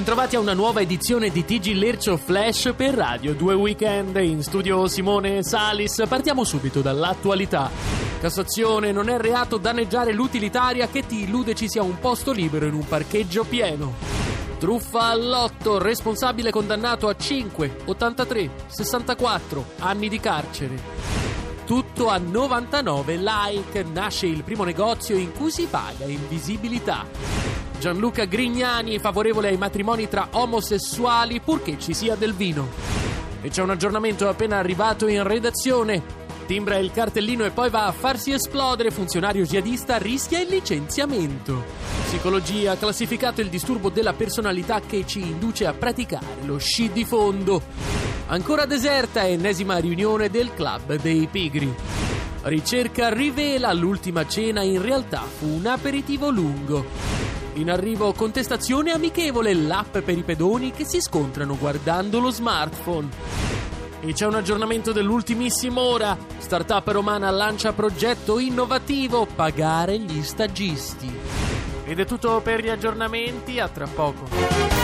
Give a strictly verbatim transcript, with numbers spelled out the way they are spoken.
bentrovati a una nuova edizione di T G Lercio Flash per Radio Due Weekend. In studio Simone Salis. Partiamo subito dall'attualità. Cassazione: non è reato danneggiare l'utilitaria che ti illude ci sia un posto libero in un parcheggio pieno. Truffa all'otto: responsabile condannato a cinque, ottantatré, sessantaquattro anni di carcere. Tutto a novantanove like, nasce il primo negozio in cui si paga invisibilità. Gianluca Grignani, favorevole ai matrimoni tra omosessuali purché ci sia del vino. E c'è un aggiornamento appena arrivato in redazione: timbra il cartellino e poi va a farsi esplodere, funzionario jihadista rischia il licenziamento. Psicologia: classificato il disturbo della personalità che ci induce a praticare lo sci di fondo. Ancora deserta, ennesima riunione del club dei pigri. Ricerca rivela: l'ultima cena in realtà fu un aperitivo lungo. In arrivo contestazione amichevole, l'app per i pedoni che si scontrano guardando lo smartphone. E c'è un aggiornamento dell'ultimissima ora: startup romana lancia progetto innovativo, pagare gli stagisti. Ed è tutto per gli aggiornamenti, a tra poco.